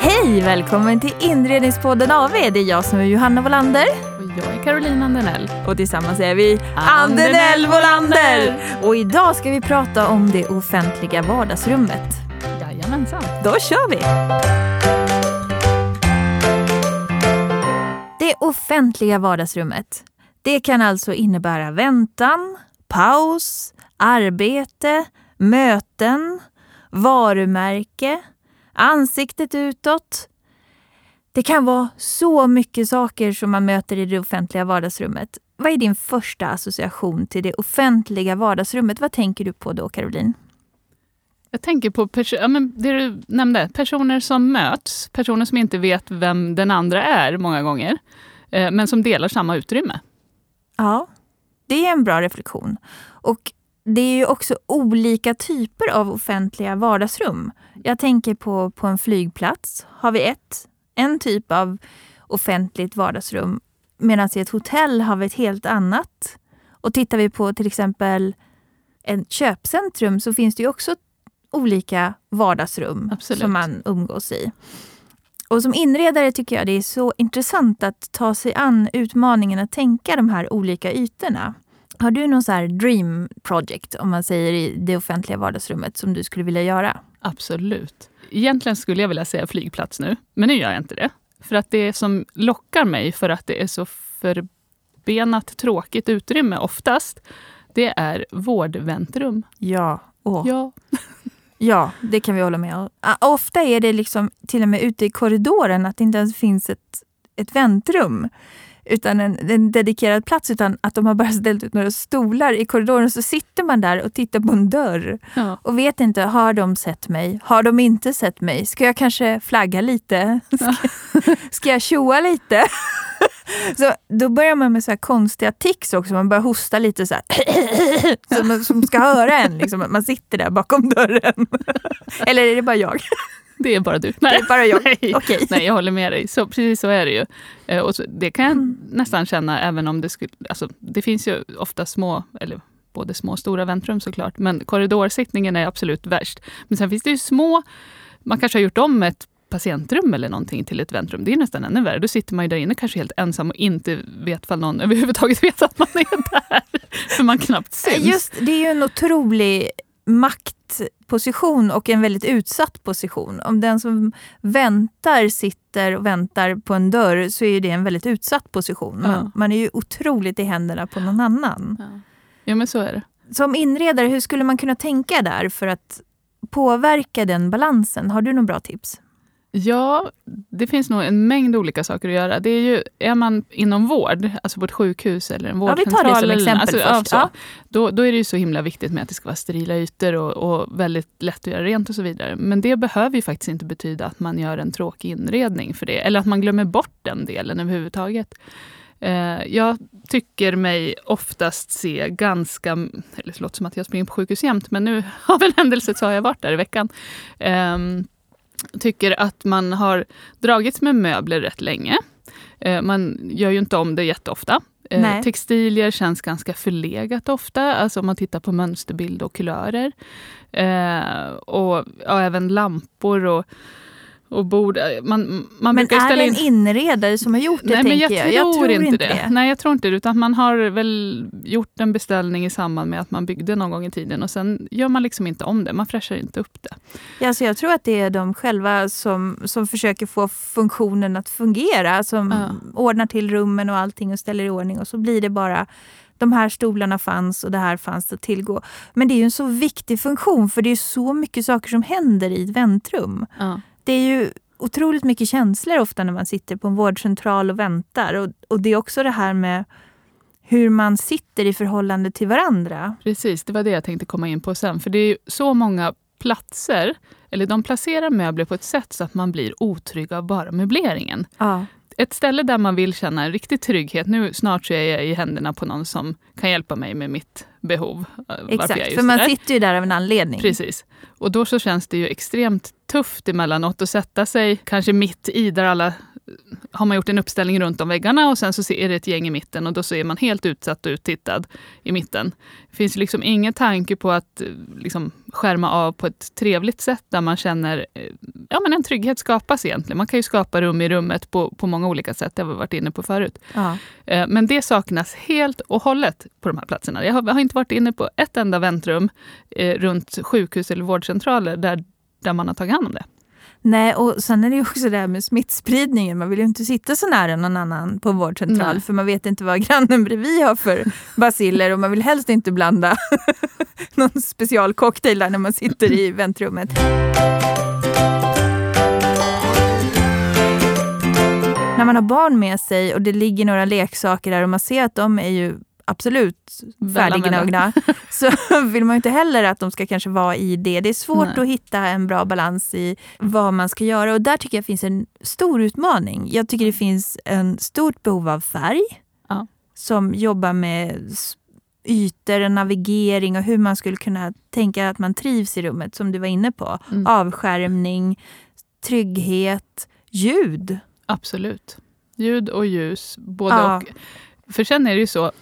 Hej, välkommen till Inredningspodden av Edie. Det är jag som är Johanna Volander. Och jag är Carolina Denell. Och tillsammans är vi Adenell Wolander. Och idag ska vi prata om det offentliga vardagsrummet. Jajamensan. Då kör vi! Det offentliga vardagsrummet. Det kan alltså innebära väntan, paus, arbete, möten, varumärke, ansiktet utåt. Det kan vara så mycket saker som man möter i det offentliga vardagsrummet. Vad är din första association till det offentliga vardagsrummet? Vad tänker du på då, Caroline? Jag tänker på det du nämnde. Personer som möts. Personer som inte vet vem den andra är många gånger. Men som delar samma utrymme. Ja, det är en bra reflektion. Och det är ju också olika typer av offentliga vardagsrum. Jag tänker på en flygplats. Har vi en typ av offentligt vardagsrum. Medan i ett hotell har vi ett helt annat. Och tittar vi på till exempel ett köpcentrum så finns det ju också olika vardagsrum. Absolut. Som man umgås i. Och som inredare tycker jag det är så intressant att ta sig an utmaningen att tänka de här olika ytorna. Har du någon så här dream project, om man säger, i det offentliga vardagsrummet som du skulle vilja göra? Absolut. Egentligen skulle jag vilja säga flygplats nu, men nu gör jag inte det. För att det som lockar mig för att det är så förbenat tråkigt utrymme oftast, det är vårdväntrum. Ja. Oh. Ja. Ja, det kan vi hålla med om. Ofta är det liksom till och med ute i korridoren att det inte ens finns ett väntrum utan en dedikerad plats, utan att de har bara ställt ut några stolar i korridoren, så sitter man där och tittar på en dörr. Ja. Och vet inte, har de sett mig? Har de inte sett mig? Ska jag kanske flagga lite? Ska jag tjoa lite? Så då börjar man med så här konstiga tics också. Man börjar hosta lite så här som ska höra en liksom, att man sitter där bakom dörren. Eller är det bara jag? Det är bara du. Nej, det är bara jag. Nej. Okay. Nej, jag håller med dig. Så, precis så är det ju. Och så, det kan jag nästan känna, även om det skulle... Alltså, det finns ju ofta små, eller både små och stora väntrum såklart. Men korridorsittningen är absolut värst. Men sen finns det ju små... Man kanske har gjort om ett patientrum eller någonting till ett väntrum. Det är nästan ännu värre. Då sitter man ju där inne kanske helt ensam och inte vet vad någon överhuvudtaget vet att man är där. För man knappt syns. Just, det är ju en otrolig maktposition och en väldigt utsatt position. Om den som sitter och väntar på en dörr, så är ju det en väldigt utsatt position. Man är ju otroligt i händerna på någon annan. Ja. Ja, men så är det. Som inredare, hur skulle man kunna tänka där för att påverka den balansen? Har du några bra tips? Ja, det finns nog en mängd olika saker att göra. Det är ju, är man inom vård, alltså på ett sjukhus eller en vårdcentral. Ja, vi tar det som exempel först. Alltså, ja. Då är det ju så himla viktigt med att det ska vara sterila ytor och väldigt lätt att göra rent och så vidare. Men det behöver ju faktiskt inte betyda att man gör en tråkig inredning för det. Eller att man glömmer bort den delen överhuvudtaget. Jag tycker mig oftast se ganska, eller det låter som att jag springer på sjukhus jämt, men nu av en händelse så har jag varit där i veckan. Tycker att man har dragits med möbler rätt länge. Man gör ju inte om det jätteofta. Nej. Textilier känns ganska förlegat ofta. Alltså om man tittar på mönsterbild och kulörer. Och även lampor och bord. Man men brukar ställa in... Men är det en inredare som har gjort det? Nej, men jag tror inte det. Nej, jag tror inte det. Utan man har väl gjort en beställning i samband med att man byggde någon gång i tiden. Och sen gör man liksom inte om det. Man fräschar inte upp det. Ja, så jag tror att det är de själva som försöker få funktionen att fungera. Som ordnar till rummen och allting och ställer i ordning. Och så blir det bara... De här stolarna fanns och det här fanns att tillgå. Men det är ju en så viktig funktion. För det är så mycket saker som händer i ett väntrum. Ja. Det är ju otroligt mycket känslor ofta när man sitter på en vårdcentral och väntar. Och det är också det här med hur man sitter i förhållande till varandra. Precis, det var det jag tänkte komma in på sen. För det är ju så många platser, eller de placerar möbler på ett sätt så att man blir otrygg av bara möbleringen. Ja. Ett ställe där man vill känna en riktig trygghet. Nu snart så är jag i händerna på någon som kan hjälpa mig med mitt behov. Exakt, för man sitter ju där av en anledning. Precis. Och då så känns det ju extremt tufft emellanåt att sätta sig kanske mitt i där alla har man gjort en uppställning runt om väggarna och sen så är det ett gäng i mitten och då så är man helt utsatt och uttittad i mitten. Det finns liksom ingen tanke på att liksom skärma av på ett trevligt sätt där man känner, ja men en trygghet skapas egentligen. Man kan ju skapa rum i rummet på många olika sätt, det har vi varit inne på förut. Ja. Men det saknas helt och hållet på de här platserna. Jag har inte varit inne på ett enda väntrum runt sjukhus eller vårdcentraler där man har tagit hand om det. Nej, och sen är det ju också det här med smittspridningen. Man vill ju inte sitta så nära någon annan på en vårdcentral. Nej. För man vet inte vad grannen bredvid har för baciller. Och man vill helst inte blanda någon specialcocktail där när man sitter i väntrummet. När man har barn med sig och det ligger några leksaker där och man ser att de är ju absolut färdiggnögna, så vill man ju inte heller att de ska kanske vara i det. Det är svårt att hitta en bra balans i vad man ska göra, och där tycker jag finns en stor utmaning. Jag tycker det finns en stort behov av färg som jobbar med ytor och navigering och hur man skulle kunna tänka att man trivs i rummet, som du var inne på. Avskärmning, trygghet, ljud. Absolut. Ljud och ljus, både och. För sen är det ju så,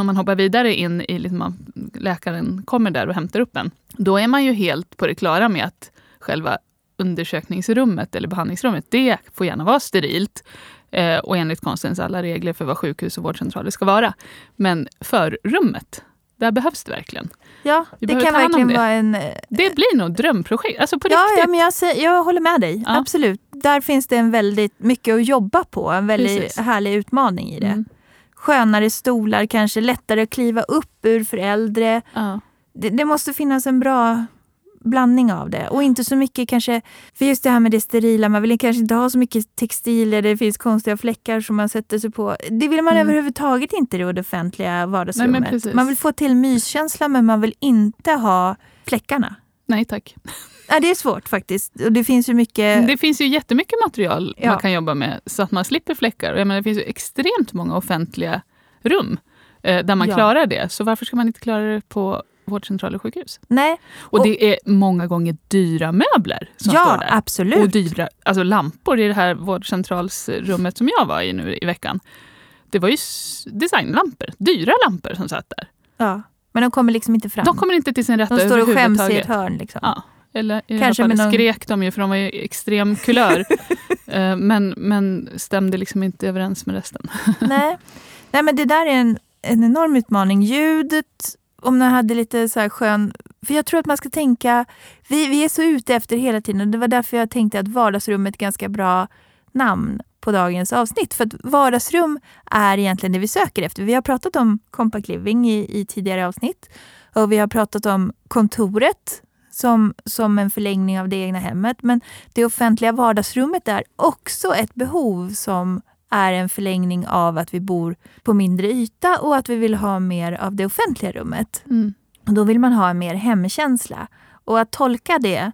om man hoppar vidare in i liksom, läkaren kommer där och hämtar upp en, då är man ju helt på det klara med att själva undersökningsrummet eller behandlingsrummet, det får gärna vara sterilt och enligt konstens alla regler för vad sjukhus och vårdcentraler ska vara. Men förrummet, där behövs det verkligen. Ja, det kan verkligen vara en... Det blir nog drömprojekt, alltså på riktigt. Ja, men jag håller med dig, absolut. Där finns det en väldigt mycket att jobba på, en väldigt härlig utmaning i det. Skönare stolar, kanske lättare att kliva upp ur för äldre. Det måste finnas en bra blandning av det. Och inte så mycket kanske, för just det här med det sterila, man vill kanske inte ha så mycket textilier, det finns konstiga fläckar som man sätter sig på. Det vill man överhuvudtaget inte i det offentliga vardagsrummet. Nej, man vill få till myskänsla, men man vill inte ha fläckarna. Nej, tack. Ja, det är svårt faktiskt. Och det finns ju mycket... Det finns ju jättemycket material man kan jobba med så att man slipper fläckar. Jag menar, det finns ju extremt många offentliga rum där man klarar det. Så varför ska man inte klara det på vårdcentraler och sjukhus? Nej. Och det är många gånger dyra möbler som står där. Ja, absolut. Och dyra, alltså lampor i det här vårdcentralsrummet som jag var i nu i veckan. Det var ju designlampor, dyra lampor som satt där. Ja, men de kommer liksom inte fram. De kommer inte till sin rätta överhuvudtaget. De står och skäms i ett hörn liksom. Ja. Eller i kanske alla fall någon... skrek de ju, för de var ju extrem kulör. men stämde liksom inte överens med resten. Nej, men det där är en enorm utmaning. Ljudet, om man hade lite så här skön... För jag tror att man ska tänka... Vi är så ute efter hela tiden. Och det var därför jag tänkte att vardagsrummet är ett ganska bra namn på dagens avsnitt. För att vardagsrum är egentligen det vi söker efter. Vi har pratat om compact living i tidigare avsnitt. Och vi har pratat om kontoret. Som en förlängning av det egna hemmet. Men det offentliga vardagsrummet är också ett behov som är en förlängning av att vi bor på mindre yta och att vi vill ha mer av det offentliga rummet. Och då vill man ha en mer hemkänsla. Och att tolka det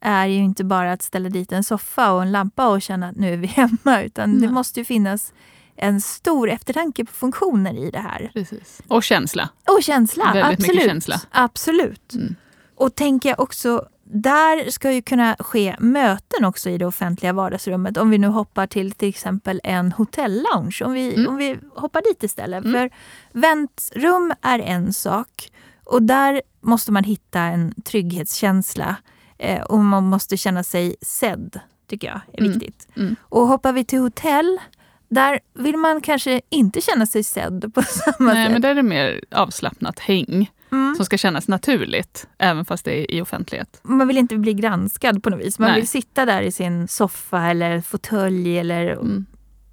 är ju inte bara att ställa dit en soffa och en lampa och känna att nu är vi hemma. Utan det måste ju finnas en stor eftertanke på funktioner i det här. Precis. Och känsla. Väldigt absolut. Mycket känsla. Absolut. Och tänker jag också, där ska ju kunna ske möten också i det offentliga vardagsrummet. Om vi nu hoppar till exempel en hotellounge. Om vi hoppar dit istället. För väntrum är en sak. Och där måste man hitta en trygghetskänsla. Och man måste känna sig sedd, tycker jag är viktigt. Och hoppar vi till hotell... Där vill man kanske inte känna sig sedd på samma sätt. Nej, men där är det mer avslappnat häng som ska kännas naturligt, även fast det är i offentlighet. Man vill inte bli granskad på något vis. Man vill sitta där i sin soffa eller fåtölj eller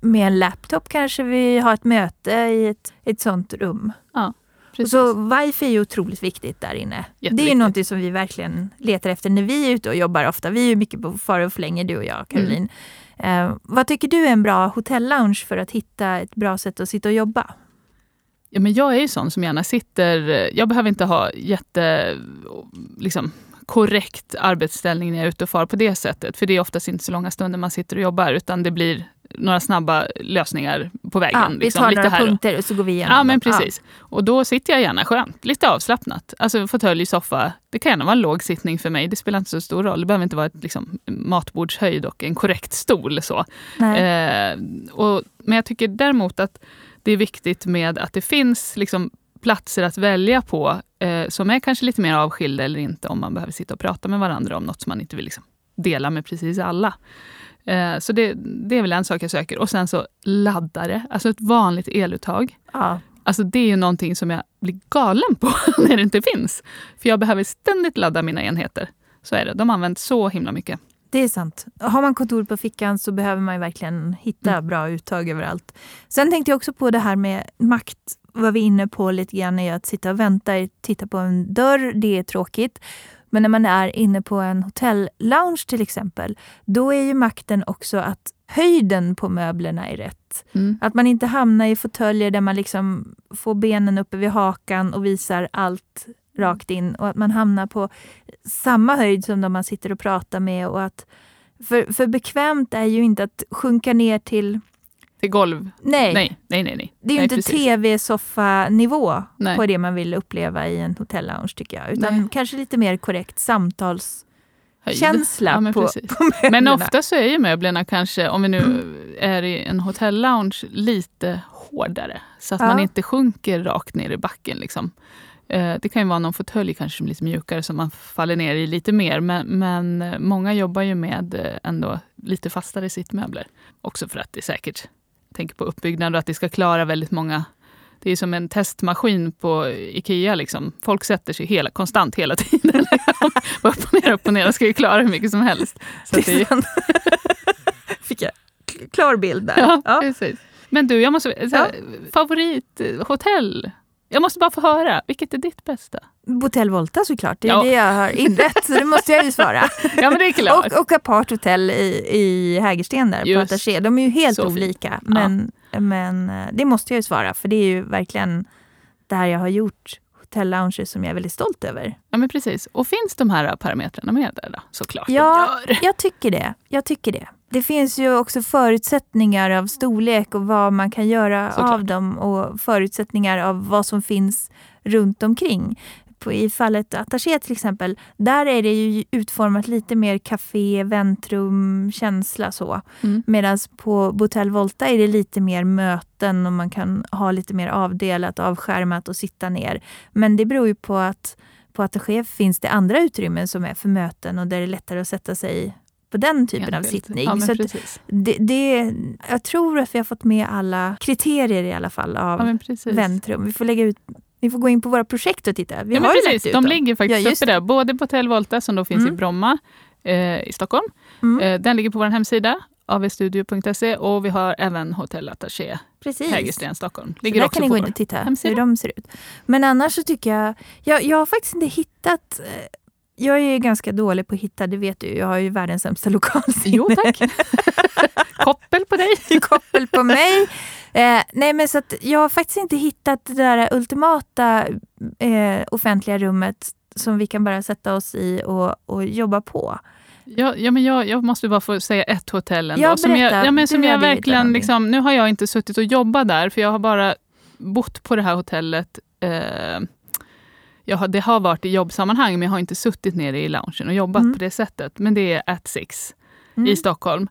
med en laptop kanske vi har ett möte i ett sånt rum. Ja, precis. Och så wifi är ju otroligt viktigt där inne. Det är ju något som vi verkligen letar efter när vi är ute och jobbar ofta. Vi är ju mycket på far och flänger, du och jag, Caroline. Vad tycker du är en bra hotellounge för att hitta ett bra sätt att sitta och jobba? Ja, men jag är ju sån som gärna sitter... Jag behöver inte ha korrekt arbetsställning när jag är ute och far på det sättet. För det är oftast inte så långa stunder man sitter och jobbar, utan det blir några snabba lösningar på vägen. Ja, vi tar liksom, några punkter och så går vi igenom. Ja, men precis. Ja. Och då sitter jag gärna skönt, lite avslappnat. Alltså fåtölj i soffa, det kan gärna vara en låg sittning för mig. Det spelar inte så stor roll. Det behöver inte vara ett liksom, matbordshöjd och en korrekt stol. Så. Men jag tycker däremot att det är viktigt med att det finns liksom, platser att välja på som är kanske lite mer avskilda eller inte, om man behöver sitta och prata med varandra om något som man inte vill liksom, dela med precis alla. Så det är väl en sak jag söker. Och sen så laddare, alltså ett vanligt eluttag. Ja. Alltså det är ju någonting som jag blir galen på när det inte finns. För jag behöver ständigt ladda mina enheter. Så är det, de används så himla mycket. Det är sant. Har man kontor på fickan så behöver man ju verkligen hitta bra uttag överallt. Sen tänkte jag också på det här med makt. Vad vi är inne på lite grann är att sitta och vänta, titta på en dörr, det är tråkigt. Men när man är inne på en hotellounge till exempel, då är ju makten också att höjden på möblerna är rätt. Mm. Att man inte hamnar i fåtöljer där man liksom får benen uppe vid hakan och visar allt rakt in. Och att man hamnar på samma höjd som de man sitter och pratar med. Och att, för bekvämt är ju inte att sjunka ner till... till golv. Nej. Det är ju inte tv-soffa-nivå på det man vill uppleva i en hotellounge, tycker jag. Utan kanske lite mer korrekt samtalskänsla på möblerna. Men ofta så är ju möblerna kanske, om vi nu är i en hotellounge, lite hårdare. Så att man inte sjunker rakt ner i backen liksom. Det kan ju vara någon fåtölj kanske lite mjukare som man faller ner i lite mer. Men många jobbar ju med ändå lite fastare sittmöbler. Också för att det är säkert... tänker på uppbyggnad och att det ska klara väldigt många. Det är som en testmaskin på Ikea liksom. Folk sätter sig konstant hela tiden. upp och ner och ska ju klara hur mycket som helst. Så fick jag klar bild där. Ja, precis. Men du, jag måste... favorithotell... Jag måste bara få höra, vilket är ditt bästa? Botell Volta såklart, det är det jag har inrett, så det måste jag ju svara. Ja, men det är klart. Och Apart Hotel i Hägersten där, på Attaché. De är ju helt olika, men det måste jag ju svara, för det är ju verkligen där jag har gjort hotellounge som jag är väldigt stolt över. Ja, men precis. Och finns de här parametrarna med där då? Såklart de gör. Jag tycker det. Det finns ju också förutsättningar av storlek och vad man kan göra av dem och förutsättningar av vad som finns runt omkring. I fallet Attaché till exempel, där är det ju utformat lite mer café, väntrum, känsla så. Mm. Medan på Botell Volta är det lite mer möten och man kan ha lite mer avdelat, avskärmat och sitta ner. Men det beror ju på att på Attaché finns det andra utrymmen som är för möten och där det är lättare att sätta sig på den typen av sittning. Ja, så jag tror att vi har fått med alla kriterier i alla fall av väntrum. Vi får lägga ut, ni får gå in på våra projekt och titta. Vi har precis, de ligger faktiskt uppe där. Både Botell Volta som då finns i Bromma i Stockholm. Mm. Den ligger på vår hemsida avstudio.se och vi har även Hotell Attaché Hägersten Stockholm. Ligger också kan ni gå in och titta hemsida. Hur de ser ut. Men annars så tycker jag har faktiskt inte hittat... Jag är ju ganska dålig på att hitta, det vet du. Jag har ju världens sämsta lokalsinne. Jo, tack. Koppel på dig. Koppel på mig. Nej, men så att jag har faktiskt inte hittat det där ultimata offentliga rummet som vi kan bara sätta oss i och jobba på. Ja, men jag måste bara få säga ett hotell ändå. Som jag verkligen liksom, nu har jag inte suttit och jobbat där, för jag har bara bott på det här hotellet. Det har varit i jobbsammanhang, men jag har inte suttit nere i loungen och jobbat på det sättet. Men det är At Six i Stockholm.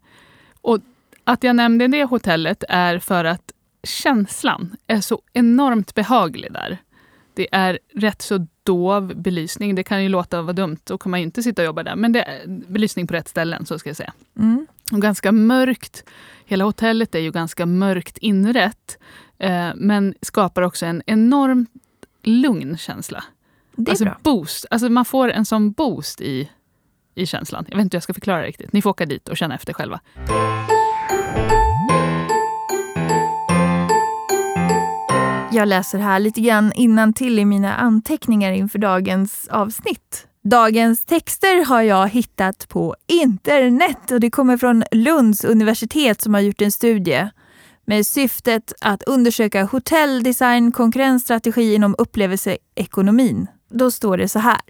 Och att jag nämnde det hotellet är för att känslan är så enormt behaglig där. Det är rätt så dov belysning. Det kan ju låta vara dumt, då kan man ju inte sitta och jobba där. Men det är belysning på rätt ställen, så ska jag säga. Mm. Och ganska mörkt. Hela hotellet är ju ganska mörkt inrett. Men skapar också en enormt lugn känsla. Det är alltså bra. Boost. Alltså man får en sån boost i känslan. Jag vet inte hur jag ska förklara riktigt. Ni får åka dit och känna efter själva. Jag läser här lite grann innantill i mina anteckningar inför dagens avsnitt. Dagens texter har jag hittat på internet och det kommer från Lunds universitet som har gjort en studie med syftet att undersöka hotelldesign, konkurrensstrategi inom upplevelseekonomin. Då står det så här.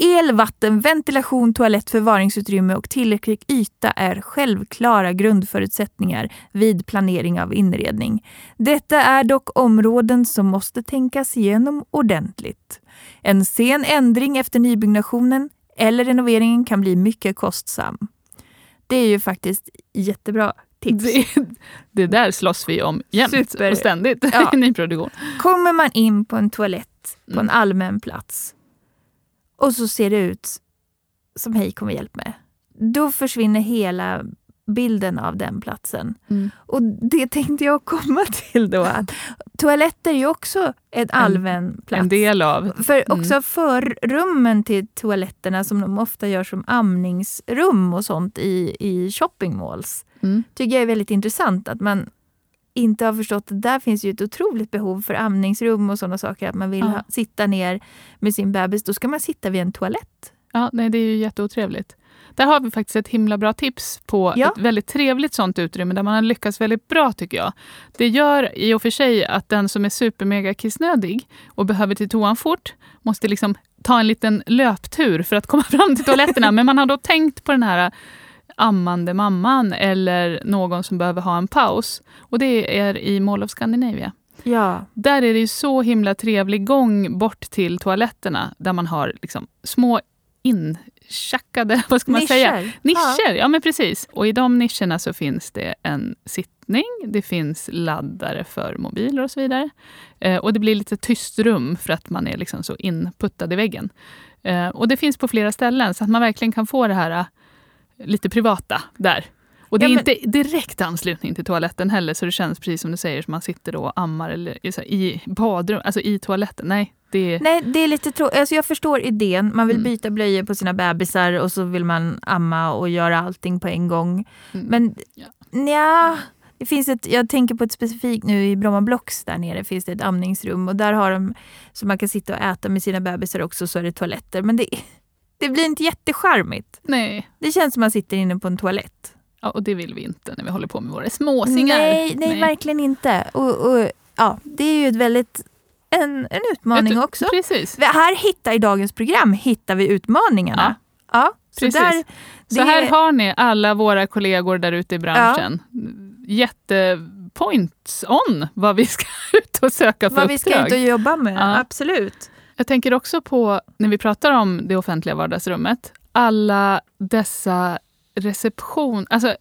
El, vatten, ventilation, toalett, förvaringsutrymme och tillräcklig yta är självklara grundförutsättningar vid planering av inredning. Detta är dock områden som måste tänkas igenom ordentligt. En sen ändring efter nybyggnationen eller renoveringen kan bli mycket kostsam. Det är ju faktiskt jättebra tips. Det där slåss vi om jämt och ständigt i nyproduktion. Kommer man in på en toalett på en allmän plats och så ser det ut som hej kommer hjälp med. Då försvinner hela bilden av den platsen. Mm. Och det tänkte jag komma till då. Att toaletter är ju också en allmän plats. En del av. För också förrummen till toaletterna som de ofta gör som amningsrum och sånt i shoppingmalls. Mm. Tycker jag är väldigt intressant att man inte har förstått att där finns ju ett otroligt behov för amningsrum och sådana saker. Att man vill sitta ner med sin bebis. Då ska man sitta vid en toalett. Ja, nej, det är ju jätteotrevligt. Där har vi faktiskt ett himla bra tips på ett väldigt trevligt sånt utrymme där man har lyckats väldigt bra tycker jag. Det gör i och för sig att den som är supermega kissnödig och behöver till toan fort måste liksom ta en liten löptur för att komma fram till toaletterna. Men man har då tänkt på den här ammande mamman eller någon som behöver ha en paus. Och det är i Mall of Scandinavia. Ja. Där är det ju så himla trevlig gång bort till toaletterna där man har liksom små inchackade, vad ska man säga? Nischer, ja men precis. Och i de nischerna så finns det en sittning, det finns laddare för mobiler och så vidare. Och det blir lite tyst rum för att man är liksom så inputtad i väggen. Och det finns på flera ställen så att man verkligen kan få det här lite privata där. Och det är inte direkt anslutning till toaletten heller så det känns precis som du säger som man sitter då och ammar eller i badrum, alltså i toaletten. Nej, det är lite tråkigt. Alltså jag förstår idén. Man vill byta blöjor på sina bebisar och så vill man amma och göra allting på en gång. Mm. Men det finns jag tänker på ett specifikt nu i Bromma Blocks där nere finns det ett amningsrum och där har de så man kan sitta och äta med sina bebisar också så är det toaletter. Men det blir inte jättecharmigt. Nej. Det känns som man sitter inne på en toalett. Ja, och det vill vi inte när vi håller på med våra småsingar. Nej, verkligen inte. Och ja, det är ju ett väldigt en utmaning också. Precis. I dagens program hittar vi utmaningarna. Ja så, precis. Så här har ni alla våra kollegor där ute i branschen. Ja. Jättepoints on vad vi ska ut och söka för uppdrag. Vad vi ska ut och jobba med, absolut. Jag tänker också på, när vi pratar om det offentliga vardagsrummet, alla dessa reception, alltså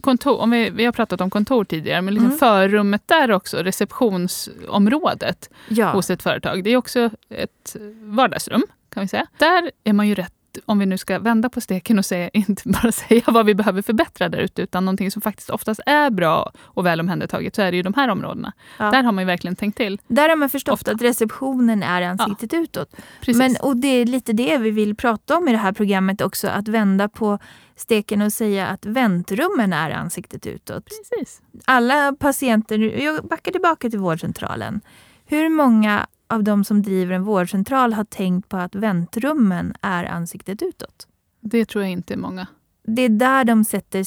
kontor, om vi har pratat om kontor tidigare, men liksom förrummet där också, receptionsområdet hos ett företag. Det är också ett vardagsrum kan vi säga. Där är man ju rätt, om vi nu ska vända på steken och säga, inte bara säga vad vi behöver förbättra där ute, utan någonting som faktiskt oftast är bra och väl omhändertaget, så är det ju de här områdena. Ja. Där har man ju verkligen tänkt till. Där har man förstått ofta att receptionen är ansiktet utåt. Precis. Och det är lite det vi vill prata om i det här programmet också, att vända på steken och säga att väntrummen är ansiktet utåt. Precis. Alla patienter, jag backar tillbaka till vårdcentralen. Hur många av de som driver en vårdcentral har tänkt på att väntrummen är ansiktet utåt? Det tror jag inte är många. Det är där de sätter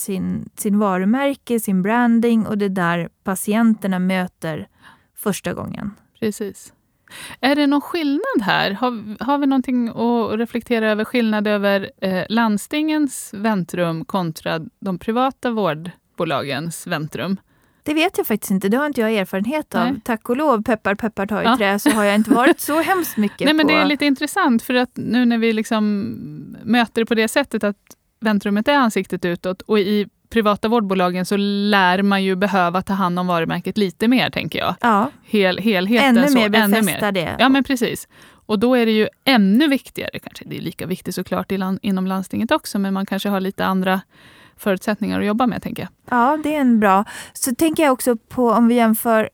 sin varumärke, sin branding och det är där patienterna möter första gången. Precis. Är det någon skillnad här? Har vi någonting att reflektera över? Skillnad över landstingens väntrum kontra de privata vårdbolagens väntrum? Det vet jag faktiskt inte. Det har inte jag erfarenhet av. Nej. Tack och lov, peppar tar i trä, så har jag inte varit så hemskt mycket på. Nej, men det är lite intressant för att nu när vi liksom möter på det sättet att väntrummet är ansiktet utåt och i privata vårdbolagen så lär man ju behöva ta hand om varumärket lite mer, tänker jag. Ja. Helheten. Ännu mer befästa det. Ja, men precis. Och då är det ju ännu viktigare, kanske det är lika viktigt såklart inom landstinget också, men man kanske har lite andra förutsättningar att jobba med, tänker jag. Ja, det är en bra. Så tänker jag också på om vi jämför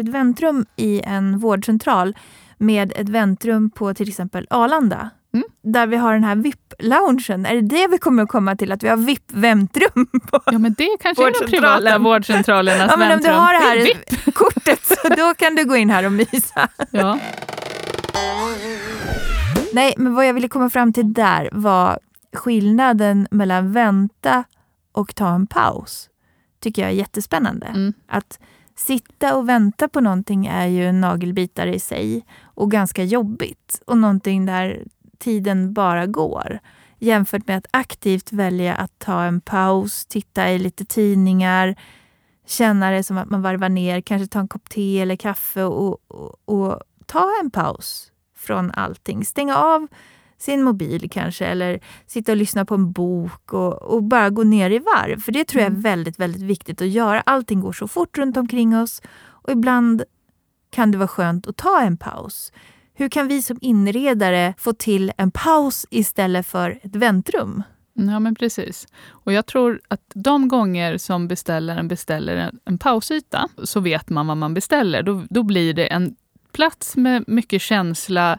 ett väntrum i en vårdcentral med ett väntrum på till exempel Arlanda. Mm. Där vi har den här VIP-loungen. Är det det vi kommer att komma till? Att vi har VIP-väntrum på vårdcentralen? Ja, men det kanske är de privata vårdcentralernas väntrum. Ja, men om du har det här kortet så då kan du gå in här och mysa. Ja. Nej, men vad jag ville komma fram till där var skillnaden mellan vänta och ta en paus tycker jag är jättespännande. Mm. Att sitta och vänta på någonting är ju en nagelbitare i sig och ganska jobbigt. Och någonting där tiden bara går. Jämfört med att aktivt välja att ta en paus, titta i lite tidningar, känna det som att man varvar ner, kanske ta en kopp te eller kaffe och ta en paus från allting. Stänga av sin mobil kanske, eller sitta och lyssna på en bok och bara gå ner i varv. För det tror jag är väldigt, väldigt viktigt att göra. Allting går så fort runt omkring oss och ibland kan det vara skönt att ta en paus. Hur kan vi som inredare få till en paus istället för ett väntrum? Ja, men precis. Och jag tror att de gånger som beställaren beställer en pausyta så vet man vad man beställer. Då blir det en plats med mycket känsla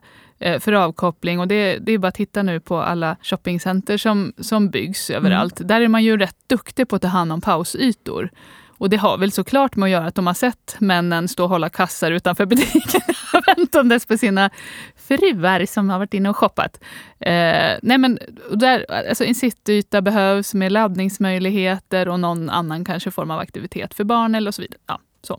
för avkoppling, och det är bara att titta nu på alla shoppingcenter som byggs överallt. Där är man ju rätt duktig på att ta hand om pausytor. Och det har väl såklart med att göra att de har sett männen stå och hålla kassar utanför butiken väntandes på sina fruar som har varit inne och shoppat. Nej men där, alltså en sittyta behövs med laddningsmöjligheter och någon annan kanske form av aktivitet för barn eller och så vidare. Ja. Så.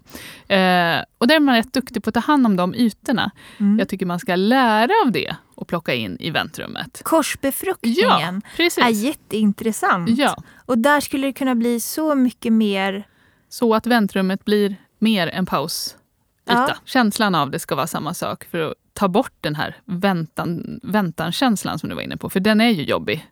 Och där är man rätt duktig på att ta hand om de ytorna. Mm. Jag tycker man ska lära av det och plocka in i väntrummet. Korsbefruktningen är jätteintressant. Ja. Och där skulle det kunna bli så mycket mer. Så att väntrummet blir mer en pausyta. Ja. Känslan av det ska vara samma sak för att ta bort den här väntan-känslan som du var inne på. För den är ju jobbig.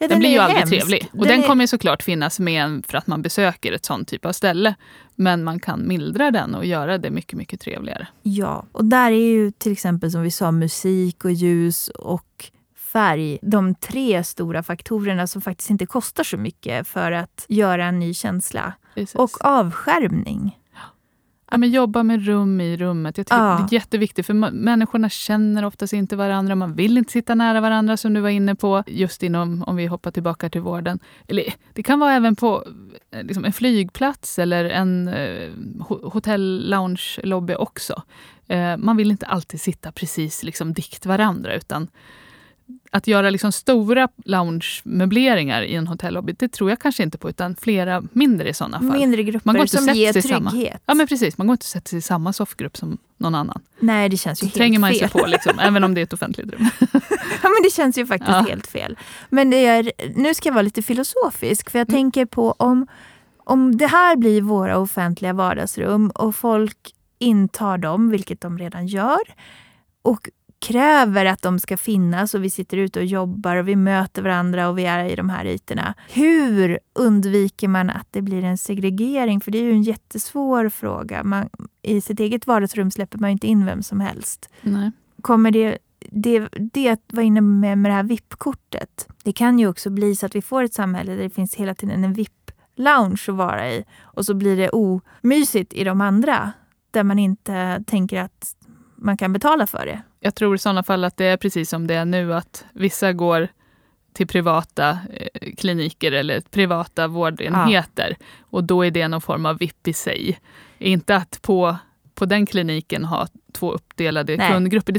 Ja, den blir ju aldrig trevlig. Och den kommer ju såklart finnas med för att man besöker ett sånt typ av ställe. Men man kan mildra den och göra det mycket, mycket trevligare. Ja, och där är ju till exempel som vi sa musik och ljus och färg. De tre stora faktorerna som faktiskt inte kostar så mycket för att göra en ny känsla. Precis. Och avskärmning. Ja, men jobba med rum i rummet. Jag tycker det är jätteviktigt, för människorna känner oftast inte varandra. Man vill inte sitta nära varandra som du var inne på. Just inom, om vi hoppar tillbaka till vården. Eller det kan vara även på liksom en flygplats eller en hotell lounge lobby också. Man vill inte alltid sitta precis liksom dikt varandra, utan att göra liksom stora lounge-möbleringar i en hotellobby, det tror jag kanske inte på, utan flera mindre i sådana fall. Mindre grupper man går inte som ger trygghet. Ja, men precis. Man går inte och sätter sig i samma soffgrupp som någon annan. Nej, det känns ju helt fel. Tränger man sig på liksom, även om det är ett offentligt rum. Ja, men det känns ju faktiskt helt fel. Men nu ska jag vara lite filosofisk, för jag tänker på om det här blir våra offentliga vardagsrum och folk intar dem, vilket de redan gör, och kräver att de ska finnas, och vi sitter ute och jobbar och vi möter varandra och vi är i de här ytorna. Hur undviker man att det blir en segregering? För det är ju en jättesvår fråga. I sitt eget vardagsrum släpper man ju inte in vem som helst. Nej. Kommer det att vara inne med det här VIP-kortet? Det kan ju också bli så att vi får ett samhälle där det finns hela tiden en VIP-lounge att vara i, och så blir det omysigt i de andra där man inte tänker att man kan betala för det. Jag tror i sådana fall att det är precis som det är nu, att vissa går till privata kliniker eller privata vårdenheter. Ja. Och då är det någon form av VIP i sig. Inte att på den kliniken ha två uppdelade kundgrupper.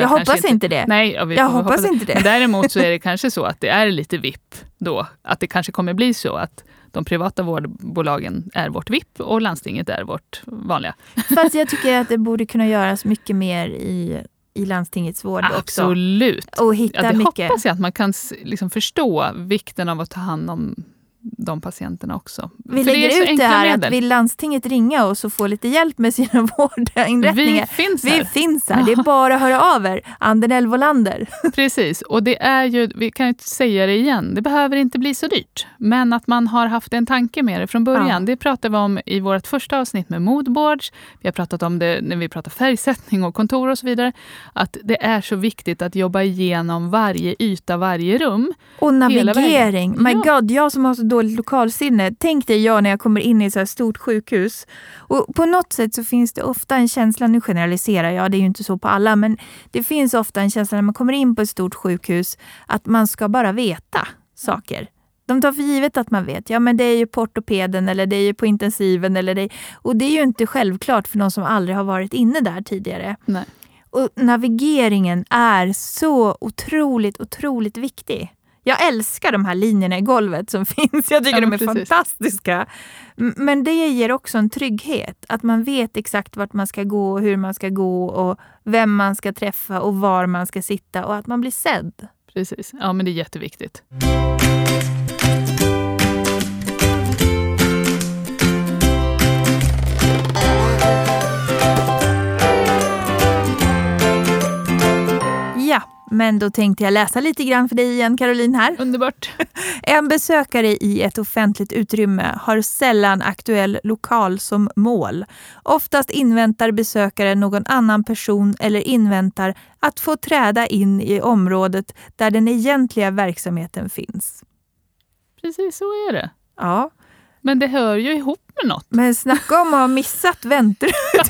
Jag hoppas inte det. Nej, jag hoppas inte det. Men däremot så är det kanske så att det är lite VIP då. Att det kanske kommer bli så att de privata vårdbolagen är vårt VIP och landstinget är vårt vanliga. Fast jag tycker att det borde kunna göras mycket mer i landstingets vård. Absolut. Också. Och hitta det mycket. Hoppas jag att man kan liksom förstå vikten av att ta hand om de patienterna också. Vi lägger ut det här medel. Att vill landstinget ringa och så få lite hjälp med sina vårdinrättningar. Vi finns här. Det är bara att höra av er. Adenell Wolander. Precis, och det är ju, vi kan ju inte säga det igen, det behöver inte bli så dyrt. Men att man har haft en tanke med det från början. Ja. Det pratade vi om i vårt första avsnitt med moodboards. Vi har pratat om det när vi pratar färgsättning och kontor och så vidare. Att det är så viktigt att jobba igenom varje yta, varje rum. Och navigering. My God, jag som har så dåligt lokalsinne. Tänk dig jag när jag kommer in i ett så här stort sjukhus. Och på något sätt så finns det ofta en känsla, nu generaliserar jag, det är ju inte så på alla, men det finns ofta en känsla när man kommer in på ett stort sjukhus att man ska bara veta saker. De tar för givet att man vet. Ja, men det är ju på ortopeden eller det är ju på intensiven. Och det är ju inte självklart för någon som aldrig har varit inne där tidigare. Nej. Och navigeringen är så otroligt viktig. Jag älskar de här linjerna i golvet som finns. Jag tycker de är fantastiska. Men det ger också en trygghet. Att man vet exakt vart man ska gå, hur man ska gå och vem man ska träffa och var man ska sitta. Och att man blir sedd. Precis. Ja, men det är jätteviktigt. Men då tänkte jag läsa lite grann för dig igen, Caroline, här. Underbart. En besökare i ett offentligt utrymme har sällan aktuell lokal som mål. Oftast inväntar besökaren någon annan person eller inväntar att få träda in i området där den egentliga verksamheten finns. Precis så är det. Ja. Men det hör ju ihop med något. Men snacka om att ha missat väntrummet.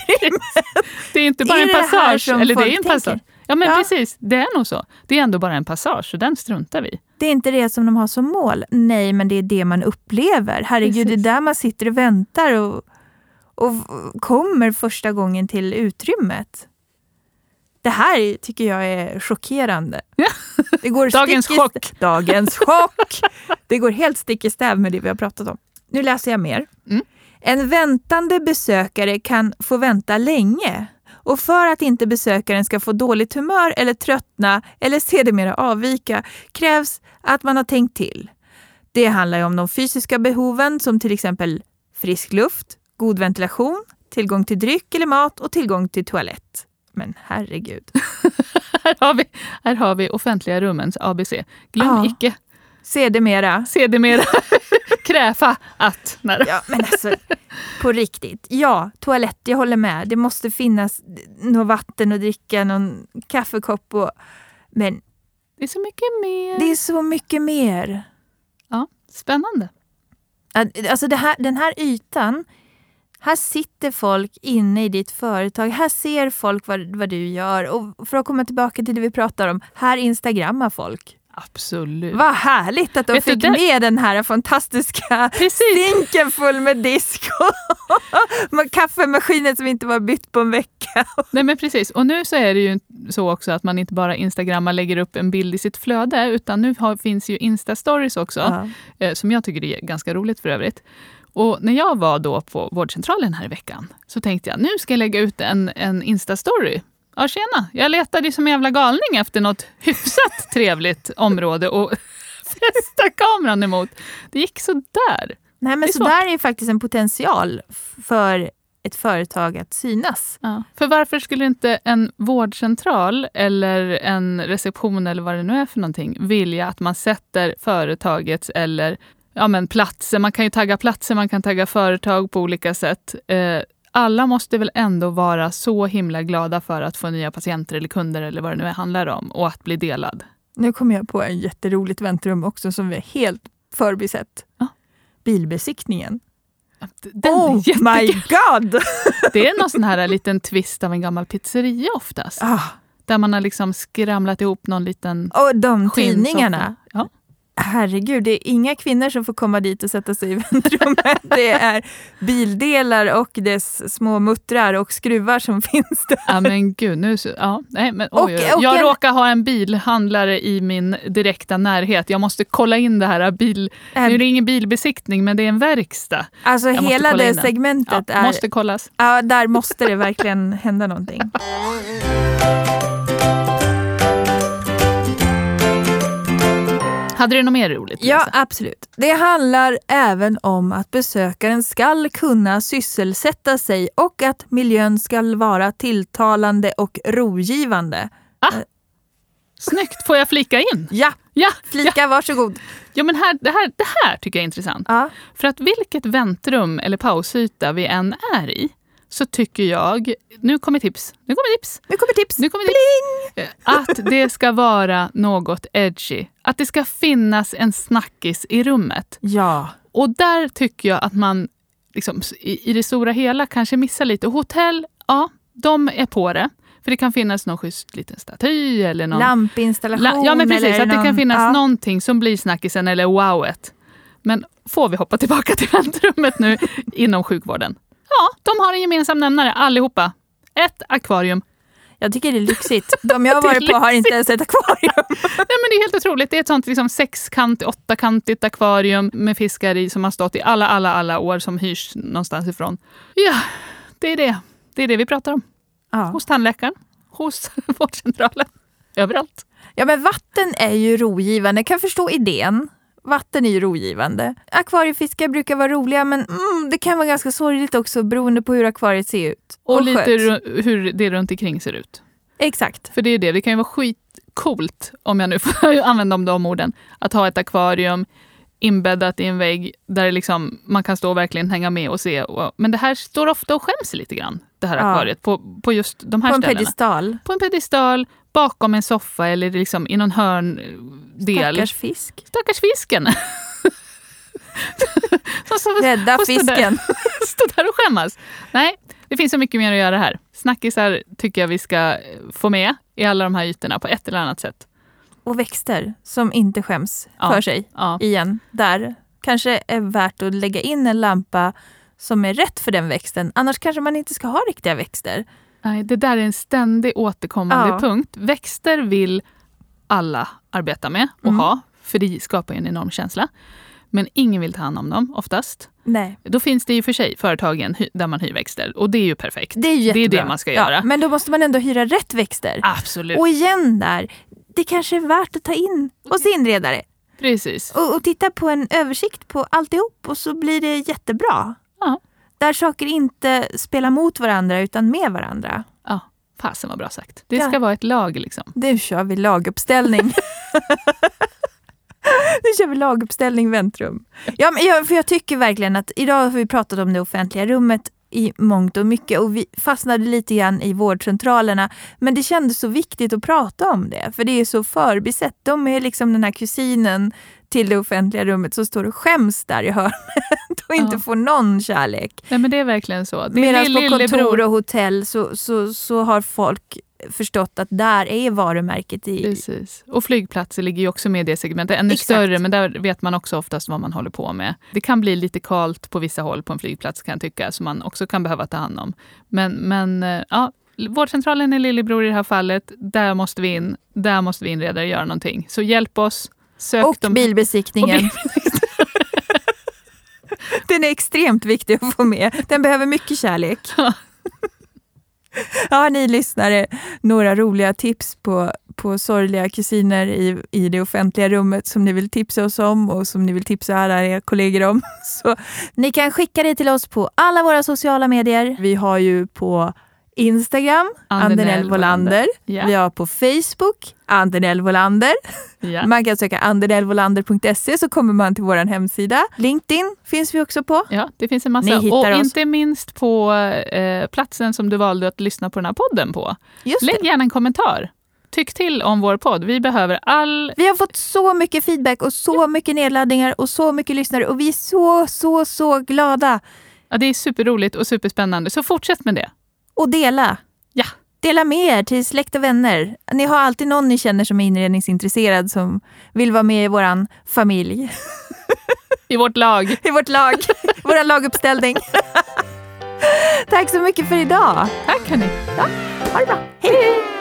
Det är inte bara en passage. Eller det är en passage. Ja, men precis. Det är nog så. Det är ändå bara en passage och den struntar vi. Det är inte det som de har som mål. Nej, men det är det man upplever. Herregud, precis. Det där man sitter och väntar och kommer första gången till utrymmet. Det här tycker jag är chockerande. Det går Dagens chock. Det går helt stick i stäv med det vi har pratat om. Nu läser jag mer. Mm. En väntande besökare kan få vänta länge. Och för att inte besökaren ska få dåligt humör eller tröttna eller sedermera avvika krävs att man har tänkt till. Det handlar ju om de fysiska behoven som till exempel frisk luft, god ventilation, tillgång till dryck eller mat och tillgång till toalett. Men herregud. Här har vi offentliga rummens ABC. Glöm icke. Sedermera. Kräva att. Ja, men alltså, på riktigt. Ja, toalett, jag håller med. Det måste finnas något vatten att dricka, någon kaffekopp. Men det är så mycket mer. Ja, spännande. Alltså den här ytan, här sitter folk inne i ditt företag. Här ser folk vad du gör. Och för att komma tillbaka till det vi pratar om, här instagrammar folk. Absolut. Vad härligt att de fick med den här fantastiska stinken full med disk och kaffemaskinen som inte var bytt på en vecka. Nej, men precis. Och nu så är det ju så också att man inte bara Instagrammar lägger upp en bild i sitt flöde, utan nu finns ju Insta-stories också, som jag tycker är ganska roligt för övrigt. Och när jag var då på vårdcentralen här i veckan så tänkte jag, nu ska jag lägga ut en Insta-story. Ja, tjena. Jag letade som en jävla galning efter något hyfsat trevligt område och fästa kameran emot. Det gick så där. Nej, men så där är faktiskt en potential för ett företag att synas. Ja. För varför skulle inte en vårdcentral eller en reception eller vad det nu är för någonting vilja att man sätter företagets eller platser. Man kan ju tagga platser, man kan tagga företag på olika sätt. Alla måste väl ändå vara så himla glada för att få nya patienter eller kunder eller vad det nu handlar om och att bli delad. Nu kommer jag på en jätteroligt väntrum också som vi är helt förbisett. Ja. Bilbesiktningen. My god! Det är någon sån här liten twist av en gammal pizzeria oftast. Ah. Där man har liksom skramlat ihop någon liten och de tidningarna. Ja. Herregud, det är inga kvinnor som får komma dit och sätta sig i väntrummet. Det är bildelar och dess små muttrar och skruvar som finns där. Ja, men gud. Jag råkar ha en bilhandlare i min direkta närhet. Jag måste kolla in det här nu är det ingen bilbesiktning, men det är en verkstad. Alltså jag hela det segmentet måste kollas. Ja, där måste det verkligen hända någonting. Hade du något mer roligt? Ja, absolut. Det handlar även om att besökaren ska kunna sysselsätta sig och att miljön ska vara tilltalande och rogivande. Ah, snyggt. Får jag flika in? Ja. Flika, varsågod. Ja, men det här tycker jag är intressant. Ah. För att vilket väntrum eller pausyta vi än är i så tycker jag, nu kommer tips. Att det ska vara något edgy. Att det ska finnas en snackis i rummet. Ja. Och där tycker jag att man liksom, i det stora hela kanske missar lite. Hotell, de är på det. För det kan finnas någon schysst liten staty eller någon lampinstallation. Ja, men precis. Eller att det kan finnas någonting som blir snackisen eller wowet. Men får vi hoppa tillbaka till väntrummet nu inom sjukvården? Ja, de har en gemensam nämnare allihopa. Ett akvarium. Jag tycker det är lyxigt. De jag har varit på har inte ens ett akvarium. Nej, men det är helt otroligt. Det är ett sånt liksom åttakantigt akvarium med fiskar i som har stått i alla år som hyrs någonstans ifrån. Ja, det är det. Det är det vi pratar om. Ja. Hos tandläkaren, hos vårdcentralen, överallt. Ja, men vatten är ju rogivande. Jag kan förstå idén. Vatten är ju rogivande. Akvariefiskar brukar vara roliga, men det kan vara ganska sorgligt också beroende på hur akvariet ser ut. Och lite hur det runt omkring ser ut. Exakt. För det är det. Det kan ju vara skitcoolt, om jag nu får använda de orden, att ha ett akvarium inbäddat i en vägg där liksom man kan stå och verkligen hänga med och se. Men det här står ofta och skäms lite grann, det här akvariet, på just de här ställena. På en pedestal. Bakom en soffa eller liksom i någon hörndel. Stackars fisken. Rädda fisken. Stå där och skämmas. Nej, det finns så mycket mer att göra här. Snackisar tycker jag vi ska få med i alla de här ytorna på ett eller annat sätt. Och växter som inte skäms för sig igen. Där kanske är värt att lägga in en lampa som är rätt för den växten. Annars kanske man inte ska ha riktiga växter. Nej, det där är en ständig återkommande punkt. Växter vill alla arbeta med och ha, för det skapar en enorm känsla. Men ingen vill ta hand om dem oftast. Nej. Då finns det ju för sig företagen där man hyr växter, och det är ju perfekt. Det är jättebra. Det är det man ska göra. Men då måste man ändå hyra rätt växter. Absolut. Och igen där, det kanske är värt att ta in hos inredare. Precis. Och titta på en översikt på alltihop, och så blir det jättebra. Ja. Där saker inte spelar mot varandra utan med varandra. Ja, fasen var bra sagt. Det ska vara ett lag liksom. Nu kör vi laguppställning. Nu kör vi laguppställning väntrum. Ja, men jag tycker verkligen att idag har vi pratat om det offentliga rummet i mångt och mycket. Och vi fastnade lite grann i vårdcentralerna. Men det kändes så viktigt att prata om det. För det är så förbisett. De är liksom den här kusinen till det offentliga rummet som står och skäms där i hörnet och inte får någon kärlek. Nej, men det är verkligen så. Medan på kontor och hotell så har folk förstått att där är varumärket i. Precis. Och flygplatser ligger ju också med i det segmentet. Ännu större, men där vet man också oftast vad man håller på med. Det kan bli lite kallt på vissa håll på en flygplats, kan jag tycka, som man också kan behöva ta hand om. Men vårdcentralen är lillebror i det här fallet. Där måste vi in. Där måste vi inreda och göra någonting. Så hjälp oss. Bilbesiktningen. Den är extremt viktig att få med. Den behöver mycket kärlek. Ja, ni lyssnare, några roliga tips på sorgliga kusiner i det offentliga rummet som ni vill tipsa oss om och som ni vill tipsa alla era kollegor om. Så ni kan skicka det till oss på alla våra sociala medier. Vi har ju på Instagram, Adenell Wolander. Yeah. Vi har på Facebook, Adenell Wolander. Yeah. Man kan söka anderelvolander.se, så kommer man till vår hemsida. LinkedIn finns vi också på. Ja, det finns en massa. Och inte minst på platsen som du valde att lyssna på den här podden på. Lägg gärna en kommentar. Tyck till om vår podd. Vi behöver Vi har fått så mycket feedback och så mycket nedladdningar och så mycket lyssnare. Och vi är så glada. Ja, det är superroligt och superspännande. Så fortsätt med det. Och dela. Ja. Dela med er till släkt och vänner. Ni har alltid någon ni känner som är inredningsintresserad som vill vara med i våran familj. I vårt lag. I vårt lag. Vår laguppställning. Tack så mycket för idag. Tack hörni. Ja, ha det bra. Hej.